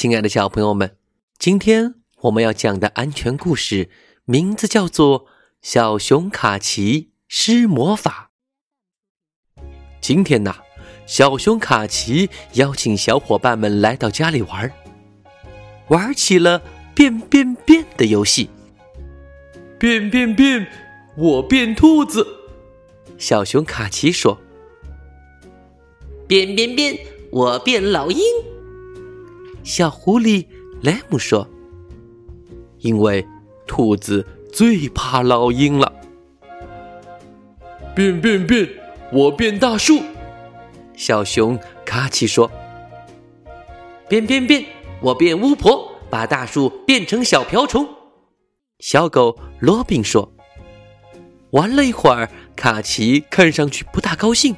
亲爱的小朋友们，今天我们要讲的安全故事名字叫做《小熊卡奇施魔法》。今天呢，小熊卡奇邀请小伙伴们来到家里玩起了变变变的游戏。变变变，我变兔子，小熊卡奇说。变变变，我变老鹰，小狐狸莱姆说。因为兔子最怕老鹰了。变变变，我变大树，小熊卡奇说。变变变，我变巫婆，把大树变成小瓢虫，小狗罗宾说。玩了一会儿，卡奇看上去不大高兴，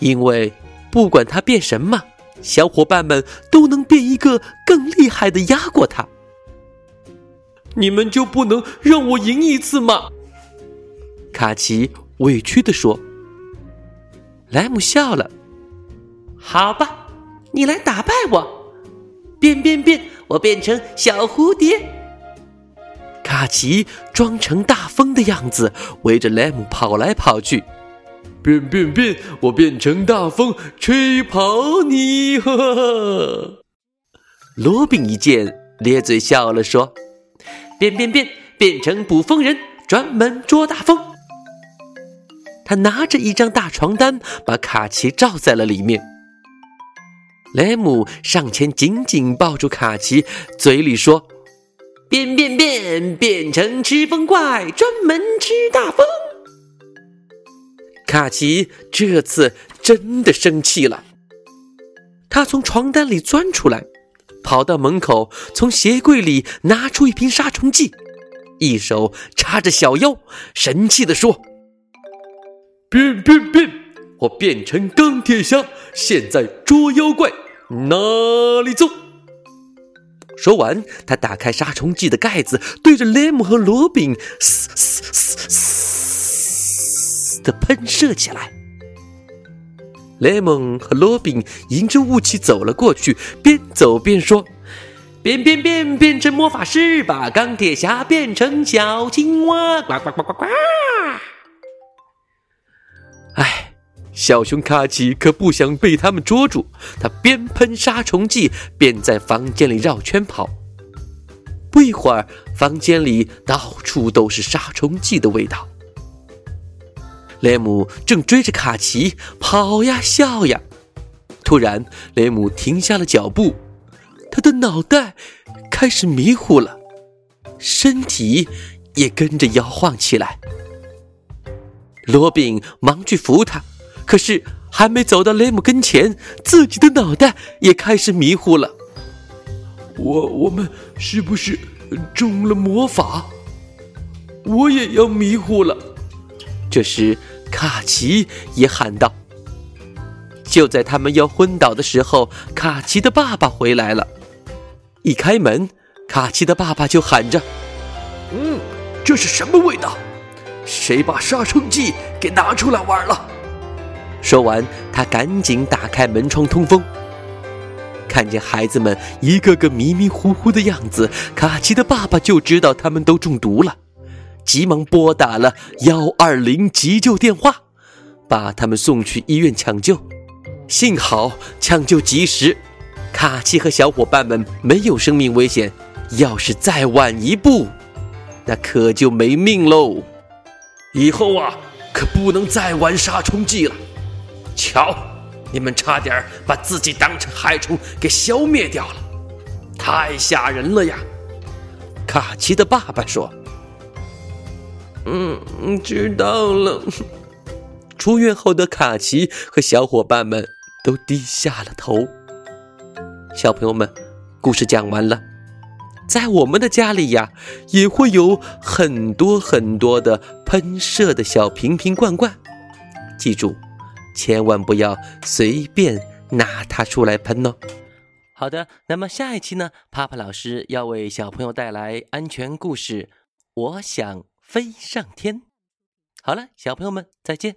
因为不管他变什么，小伙伴们都能变一个更厉害的压过他。你们就不能让我赢一次吗？卡奇委屈地说。莱姆笑了。好吧，你来打败我。变变变，我变成小蝴蝶。卡奇装成大风的样子，围着莱姆跑来跑去。变变变，我变成大风，吹跑你！呵呵。罗宾一见，咧嘴笑了，说：“变变变，变成捕风人，专门捉大风。”他拿着一张大床单，把卡奇罩在了里面。莱姆上前紧紧抱住卡奇，嘴里说：“变变变，变成吃风怪，专门吃大风。”卡奇这次真的生气了，他从床单里钻出来，跑到门口，从鞋柜里拿出一瓶杀虫剂，一手插着小腰，神气地说：“变变变，我变成钢铁侠，现在捉妖怪，哪里走！”说完，他打开杀虫剂的盖子，对着莱姆和罗宾嘶嘶嘶嘶地喷射起来。雷蒙和罗宾迎着雾气走了过去，边走边说：“变变变，变成魔法师，把钢铁侠变成小青蛙，呱呱呱呱呱！”哎，小熊卡奇可不想被他们捉住，他边喷杀虫剂边在房间里绕圈跑。不一会儿，房间里到处都是杀虫剂的味道。雷姆正追着卡奇跑呀笑呀，突然雷姆停下了脚步，他的脑袋开始迷糊了，身体也跟着摇晃起来。罗宾忙去扶他，可是还没走到雷姆跟前，自己的脑袋也开始迷糊了。我们是不是中了魔法？我也要迷糊了。这时卡奇也喊道。就在他们要昏倒的时候，卡奇的爸爸回来了。一开门，卡奇的爸爸就喊着：“这是什么味道？谁把杀虫剂给拿出来玩了？”说完，他赶紧打开门窗通风。看见孩子们一个个迷迷糊糊的样子，卡奇的爸爸就知道他们都中毒了，急忙拨打了120急救电话，把他们送去医院抢救。幸好抢救及时，卡奇和小伙伴们没有生命危险，要是再晚一步，那可就没命喽。以后啊，可不能再玩杀虫剂了。瞧，你们差点把自己当成害虫给消灭掉了，太吓人了呀。卡奇的爸爸说。知道了。出院后的卡奇和小伙伴们都低下了头。小朋友们，故事讲完了。在我们的家里呀，也会有很多很多的喷射的小瓶瓶罐罐，记住，千万不要随便拿它出来喷哦。好的，那么下一期呢，帕帕老师要为小朋友带来安全故事《我想飞上天》。好了，小朋友们，再见。